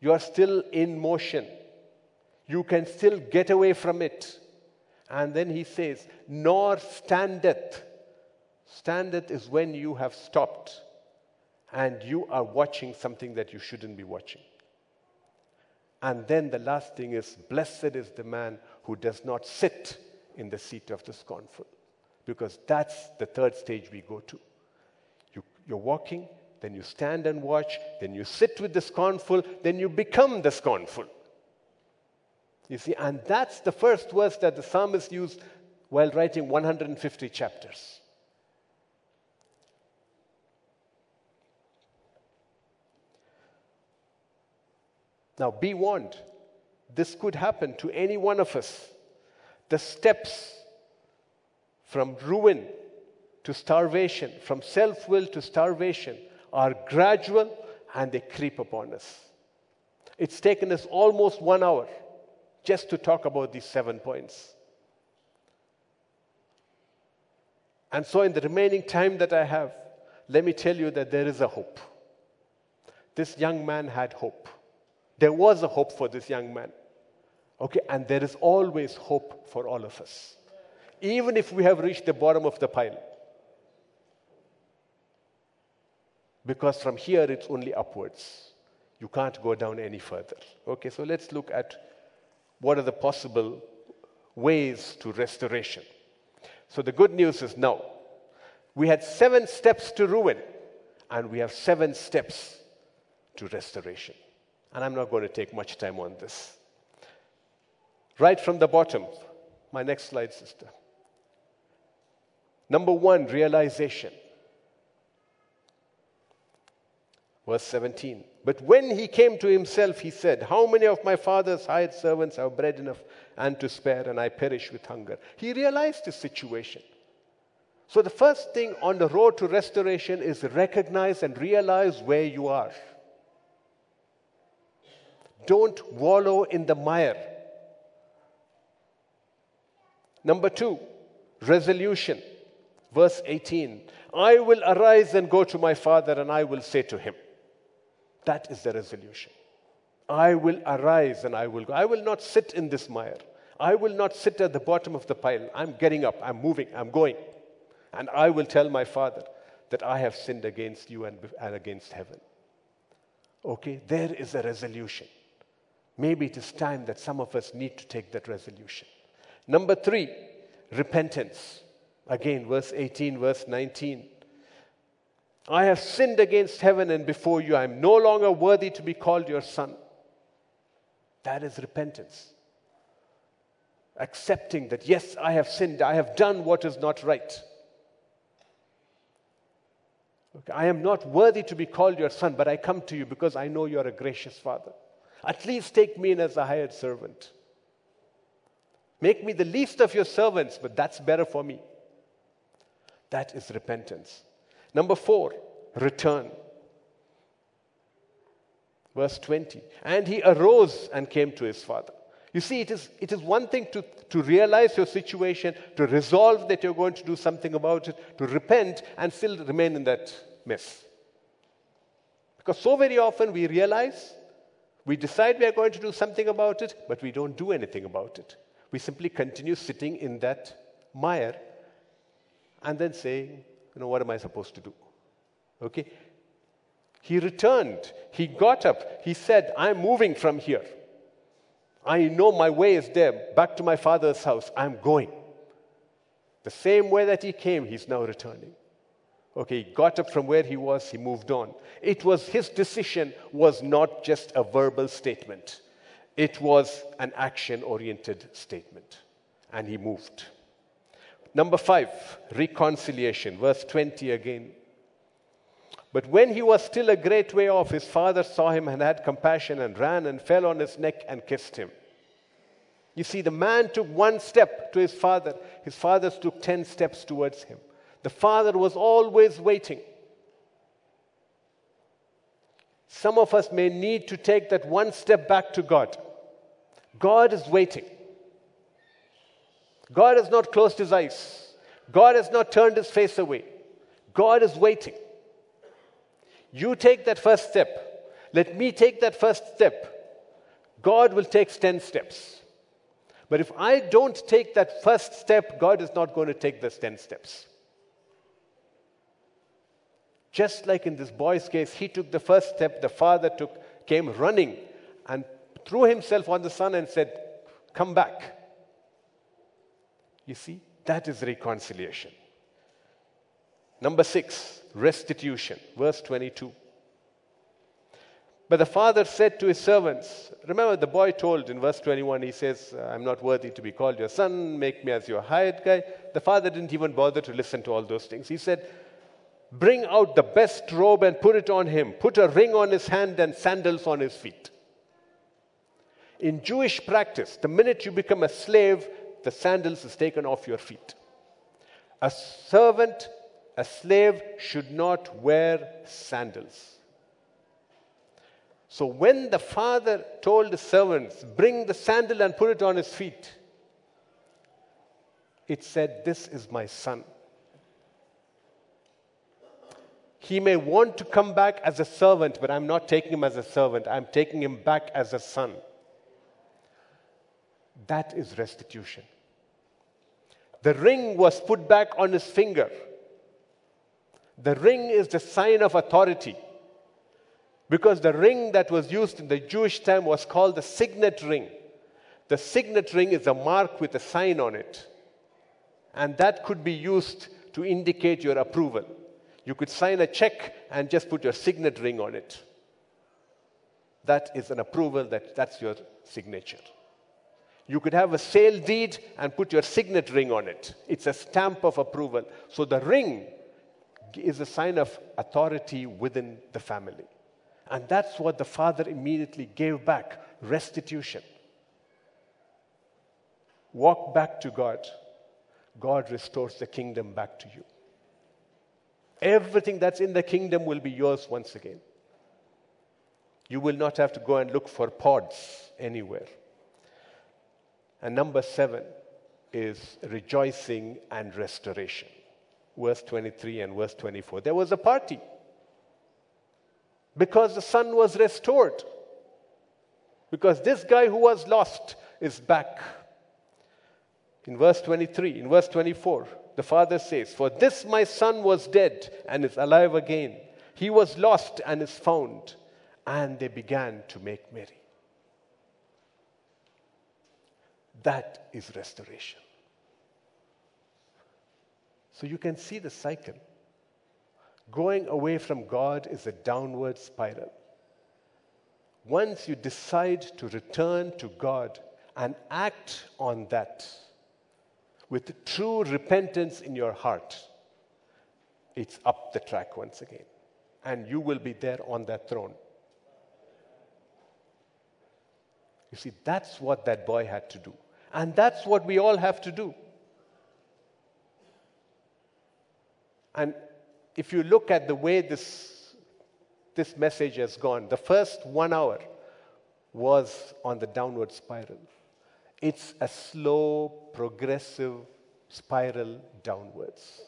You are still in motion. You can still get away from it. And then he says, "Nor standeth." Standeth is when you have stopped and you are watching something that you shouldn't be watching. And then the last thing is, "Blessed is the man who does not sit in the seat of the scornful." Because that's the third stage we go to. You're walking, then you stand and watch, then you sit with the scornful, then you become the scornful. You see, and that's the first verse that the psalmist used while writing 150 chapters. Now, be warned, this could happen to any one of us. The steps from ruin to starvation, from self-will to starvation, are gradual and they creep upon us. It's taken us almost 1 hour just to talk about these 7 points. And so in the remaining time that I have, let me tell you that there is a hope. This young man had hope. There was a hope for this young man. Okay, and there is always hope for all of us. Even if we have reached the bottom of the pile. because from here it's only upwards. You can't go down any further. Okay, so let's look at what are the possible ways to restoration. So the good news is now, we had 7 steps to ruin, and we have 7 steps to restoration. And I'm not going to take much time on this. Right from the bottom, my next slide, sister. Number 1, realization. Verse 17. But when he came to himself, he said, how many of my father's hired servants have bread enough and to spare, and I perish with hunger? He realized his situation. So the first thing on the road to restoration is recognize and realize where you are. Don't wallow in the mire. Number 2, resolution. Verse 18, I will arise and go to my father, and I will say to him. That is the resolution. I will arise and I will go. I will not sit in this mire. I will not sit at the bottom of the pile. I'm getting up. I'm moving. I'm going. And I will tell my father that I have sinned against you and against heaven. Okay, there is a resolution. Maybe it is time that some of us need to take that resolution. Number 3, repentance. Again, verse 18, verse 19. I have sinned against heaven and before you. I am no longer worthy to be called your son. That is repentance. Accepting that, yes, I have sinned. I have done what is not right. Okay, I am not worthy to be called your son, but I come to you because I know you are a gracious father. At least take me in as a hired servant. Make me the least of your servants, but that's better for me. That is repentance. Number 4, return. Verse 20, and he arose and came to his father. You see, it is one thing to realize your situation, to resolve that you're going to do something about it, to repent and still remain in that mess. Because so very often we realize, we decide we are going to do something about it, but we don't do anything about it. We simply continue sitting in that mire and then saying, you know, what am I supposed to do? Okay. He returned. He got up. He said, I'm moving from here. I know my way is there. Back to my father's house. I'm going. The same way that he came, he's now returning. Okay, he got up from where he was. He moved on. It was his decision, was not just a verbal statement. It was an action-oriented statement. And he moved. Number 5, reconciliation. Verse 20 again. But when he was still a great way off, his father saw him and had compassion and ran and fell on his neck and kissed him. You see, the man took 1 step to his father. His father took 10 steps towards him. The father was always waiting. Some of us may need to take that 1 step back to God. God is waiting. God has not closed his eyes. God has not turned his face away. God is waiting. You take that first step. Let me take that first step. God will take 10 steps. But if I don't take that first step, God is not going to take those 10 steps. Just like in this boy's case, he took the first step, the father came running and threw himself on the son and said, come back. You see, that is reconciliation. Number 6, restitution. Verse 22. But the father said to his servants, remember the boy told in verse 21, he says, I'm not worthy to be called your son, make me as your hired guy. The father didn't even bother to listen to all those things. He said, bring out the best robe and put it on him. Put a ring on his hand and sandals on his feet. In Jewish practice, the minute you become a slave, the sandals is taken off your feet. A servant, a slave, should not wear sandals. So when the father told his servants, bring the sandal and put it on his feet, it said, this is my son. He may want to come back as a servant, but I'm not taking him as a servant. I'm taking him back as a son. That is restitution. The ring was put back on his finger. The ring is the sign of authority, because the ring that was used in the Jewish time was called the signet ring. The signet ring is a mark with a sign on it, and that could be used to indicate your approval. You could sign a check and just put your signet ring on it. That is an approval, that's your signature. You could have a sale deed and put your signet ring on it. It's a stamp of approval. So the ring is a sign of authority within the family. And that's what the father immediately gave back, restitution. Walk back to God. God restores the kingdom back to you. Everything that's in the kingdom will be yours once again. You will not have to go and look for pods anywhere. And number 7 is rejoicing and restoration. Verse 23 and verse 24. There was a party because the son was restored. Because this guy who was lost is back. In verse 23, in verse 24, the father says, "For this my son was dead and is alive again. He was lost and is found." And they began to make merry. That is restoration. So you can see the cycle. Going away from God is a downward spiral. Once you decide to return to God and act on that with true repentance in your heart, it's up the track once again. And you will be there on that throne. You see, that's what that boy had to do. And that's what we all have to do. And if you look at the way this message has gone, the first 1 hour was on the downward spiral. It's a slow, progressive spiral downwards.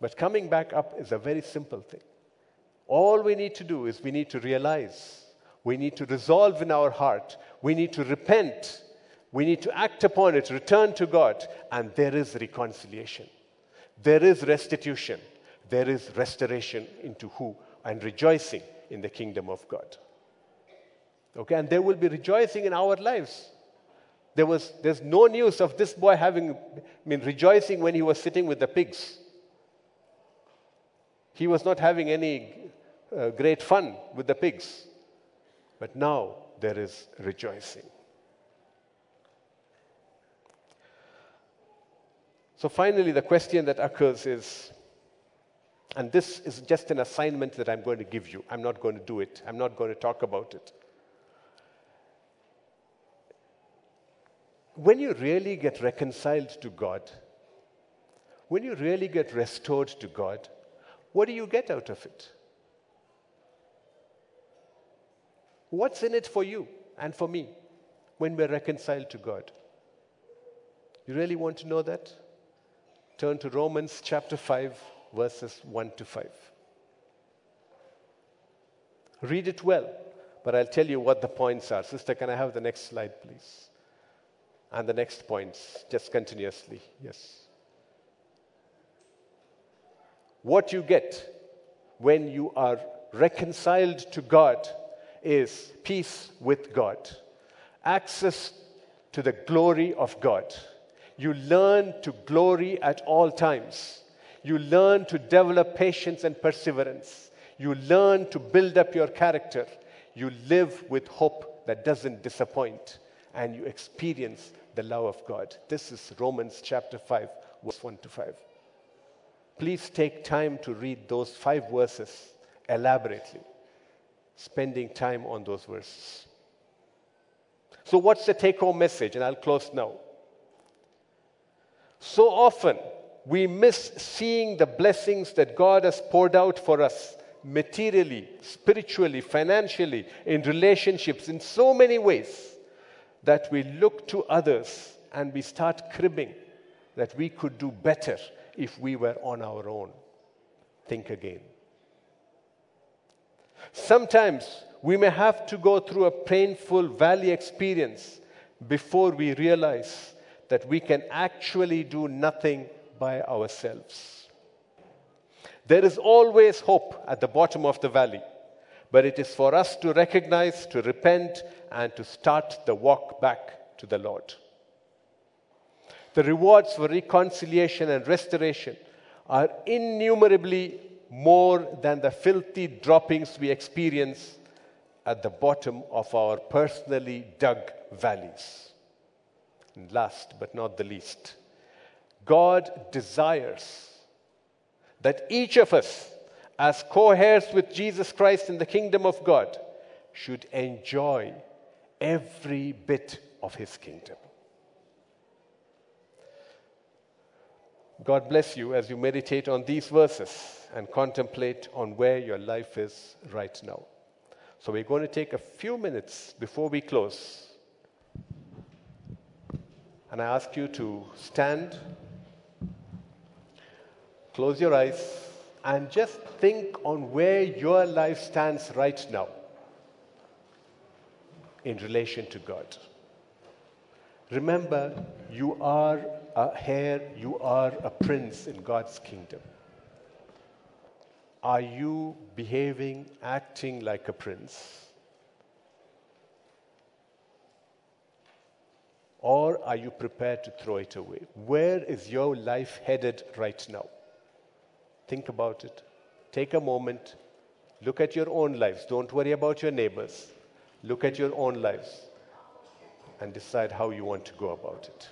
But coming back up is a very simple thing. All we need to do is we need to realize, we need to resolve in our heart, we need to repent, we need to act upon it, return to God, and there is reconciliation. There is restitution. There is restoration into who? And rejoicing in the kingdom of God. Okay, and there will be rejoicing in our lives. There's no news of this boy rejoicing when he was sitting with the pigs. He was not having any great fun with the pigs. But now there is rejoicing. So finally, the question that occurs is, and this is just an assignment that I'm going to give you. I'm not going to do it. I'm not going to talk about it. When you really get reconciled to God, when you really get restored to God, what do you get out of it? What's in it for you and for me when we're reconciled to God? You really want to know that? Turn to Romans chapter 5, verses 1 to 5. Read it well, but I'll tell you what the points are. Sister, can I have the next slide, please? And the next points, just continuously. Yes. What you get when you are reconciled to God is peace with God, access to the glory of God. You learn to glory at all times. You learn to develop patience and perseverance. You learn to build up your character. You live with hope that doesn't disappoint, and you experience the love of God. This is Romans chapter 5, verse 1 to 5. Please take time to read those 5 verses elaborately, spending time on those verses. So what's the take-home message? And I'll close now. So often we miss seeing the blessings that God has poured out for us materially, spiritually, financially, in relationships, in so many ways, that we look to others and we start cribbing that we could do better if we were on our own. Think again. Sometimes we may have to go through a painful valley experience before we realize that we can actually do nothing by ourselves. There is always hope at the bottom of the valley, but it is for us to recognize, to repent, and to start the walk back to the Lord. The rewards for reconciliation and restoration are innumerably more than the filthy droppings we experience at the bottom of our personally dug valleys. And last but not the least, God desires that each of us, as co-heirs with Jesus Christ in the kingdom of God, should enjoy every bit of his kingdom. God bless you as you meditate on these verses and contemplate on where your life is right now. So we're going to take a few minutes before we close. And I ask you to stand, close your eyes, and just think on where your life stands right now in relation to God. Remember, you are a heir, you are a prince in God's kingdom. Are you behaving, acting like a prince? Or are you prepared to throw it away? Where is your life headed right now? Think about it. Take a moment. Look at your own lives. Don't worry about your neighbors. Look at your own lives and decide how you want to go about it.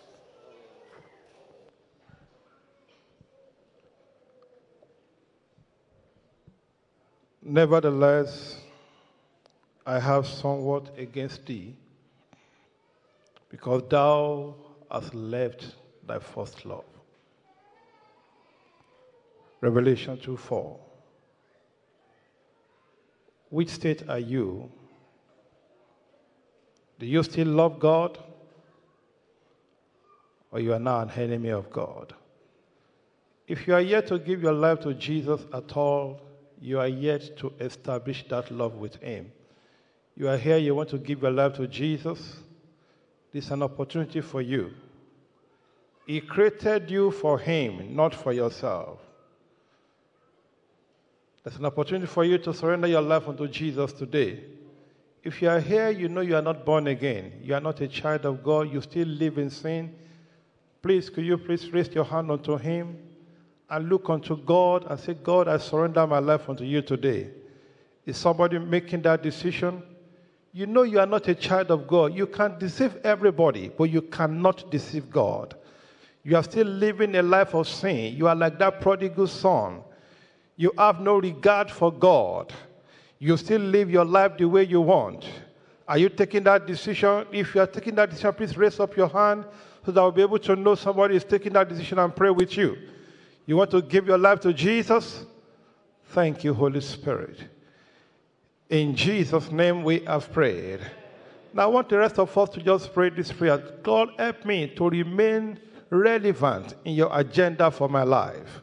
Nevertheless, I have somewhat against thee, because thou hast left thy first love. Revelation 2:4. Which state are you? Do you still love God? Or you are now an enemy of God? If you are yet to give your life to Jesus at all, you are yet to establish that love with him. You are here, you want to give your life to Jesus. This is an opportunity for you. He created you for him, not for yourself. There's an opportunity for you to surrender your life unto Jesus today. If you are here, you know you are not born again. You are not a child of God. You still live in sin. Please, could you please raise your hand unto him and look unto God and say, God, I surrender my life unto you today. Is somebody making that decision? You know you are not a child of God. You can deceive everybody, but you cannot deceive God. You are still living a life of sin. You are like that prodigal son. You have no regard for God. You still live your life the way you want. Are you taking that decision? If you are taking that decision, please raise up your hand so that I'll be able to know somebody is taking that decision and pray with you. You want to give your life to Jesus? Thank you, Holy Spirit. In Jesus' name we have prayed. Now I want the rest of us to just pray this prayer. God, help me to remain relevant in your agenda for my life.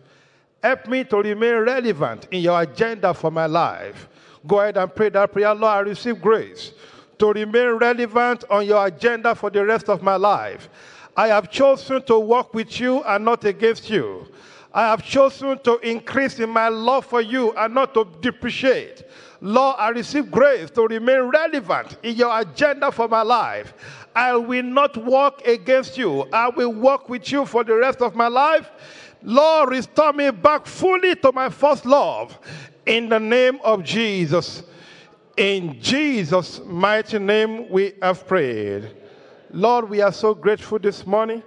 Help me to remain relevant in your agenda for my life. Go ahead and pray that prayer. Lord, I receive grace to remain relevant on your agenda for the rest of my life. I have chosen to walk with you and not against you. I have chosen to increase in my love for you and not to depreciate. Lord, I receive grace to remain relevant in your agenda for my life. I will not walk against you. I will walk with you for the rest of my life. Lord, restore me back fully to my first love. In the name of Jesus. In Jesus' mighty name we have prayed. Lord, we are so grateful this morning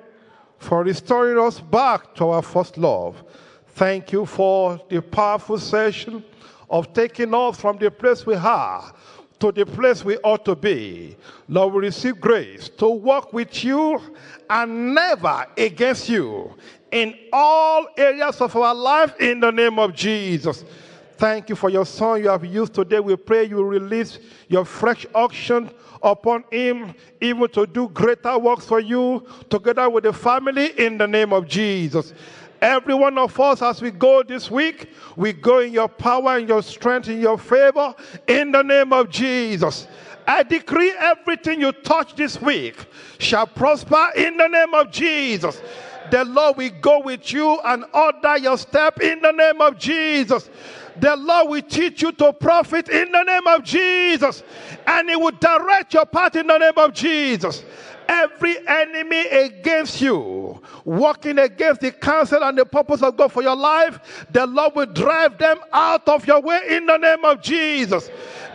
for restoring us back to our first love. Thank you for the powerful session of taking us from the place we are to the place we ought to be. Lord, we receive grace to walk with you and never against you in all areas of our life in the name of Jesus. Thank you for your son you have used today. We pray you release your fresh auction upon him, even to do greater works for you, together with the family, in the name of Jesus. Every one of us, as we go this week, we go in your power, in your strength, in your favor, in the name of Jesus. I decree everything you touch this week shall prosper in the name of Jesus. The Lord will go with you and order your step in the name of Jesus. The Lord will teach you to profit in the name of Jesus. And He will direct your path in the name of Jesus. Every enemy against you, working against the counsel and the purpose of God for your life, the Lord will drive them out of your way in the name of Jesus.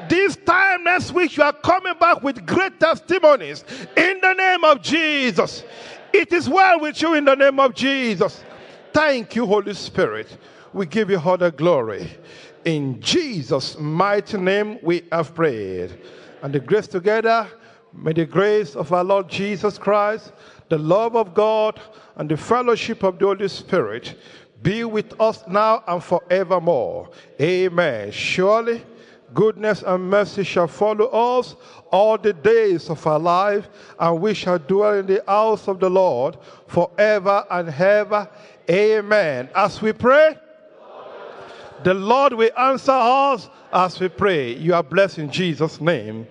This time next week, you are coming back with great testimonies in the name of Jesus. It is well with you in the name of Jesus. Thank you, Holy Spirit. We give you all the glory. In Jesus' mighty name we have prayed. And the grace together, may the grace of our Lord Jesus Christ, the love of God, and the fellowship of the Holy Spirit be with us now and forevermore. Amen. Surely, goodness and mercy shall follow us all the days of our life, and we shall dwell in the house of the Lord forever and ever. Amen. As we pray, the Lord will answer us as we pray. You are blessed in Jesus' name.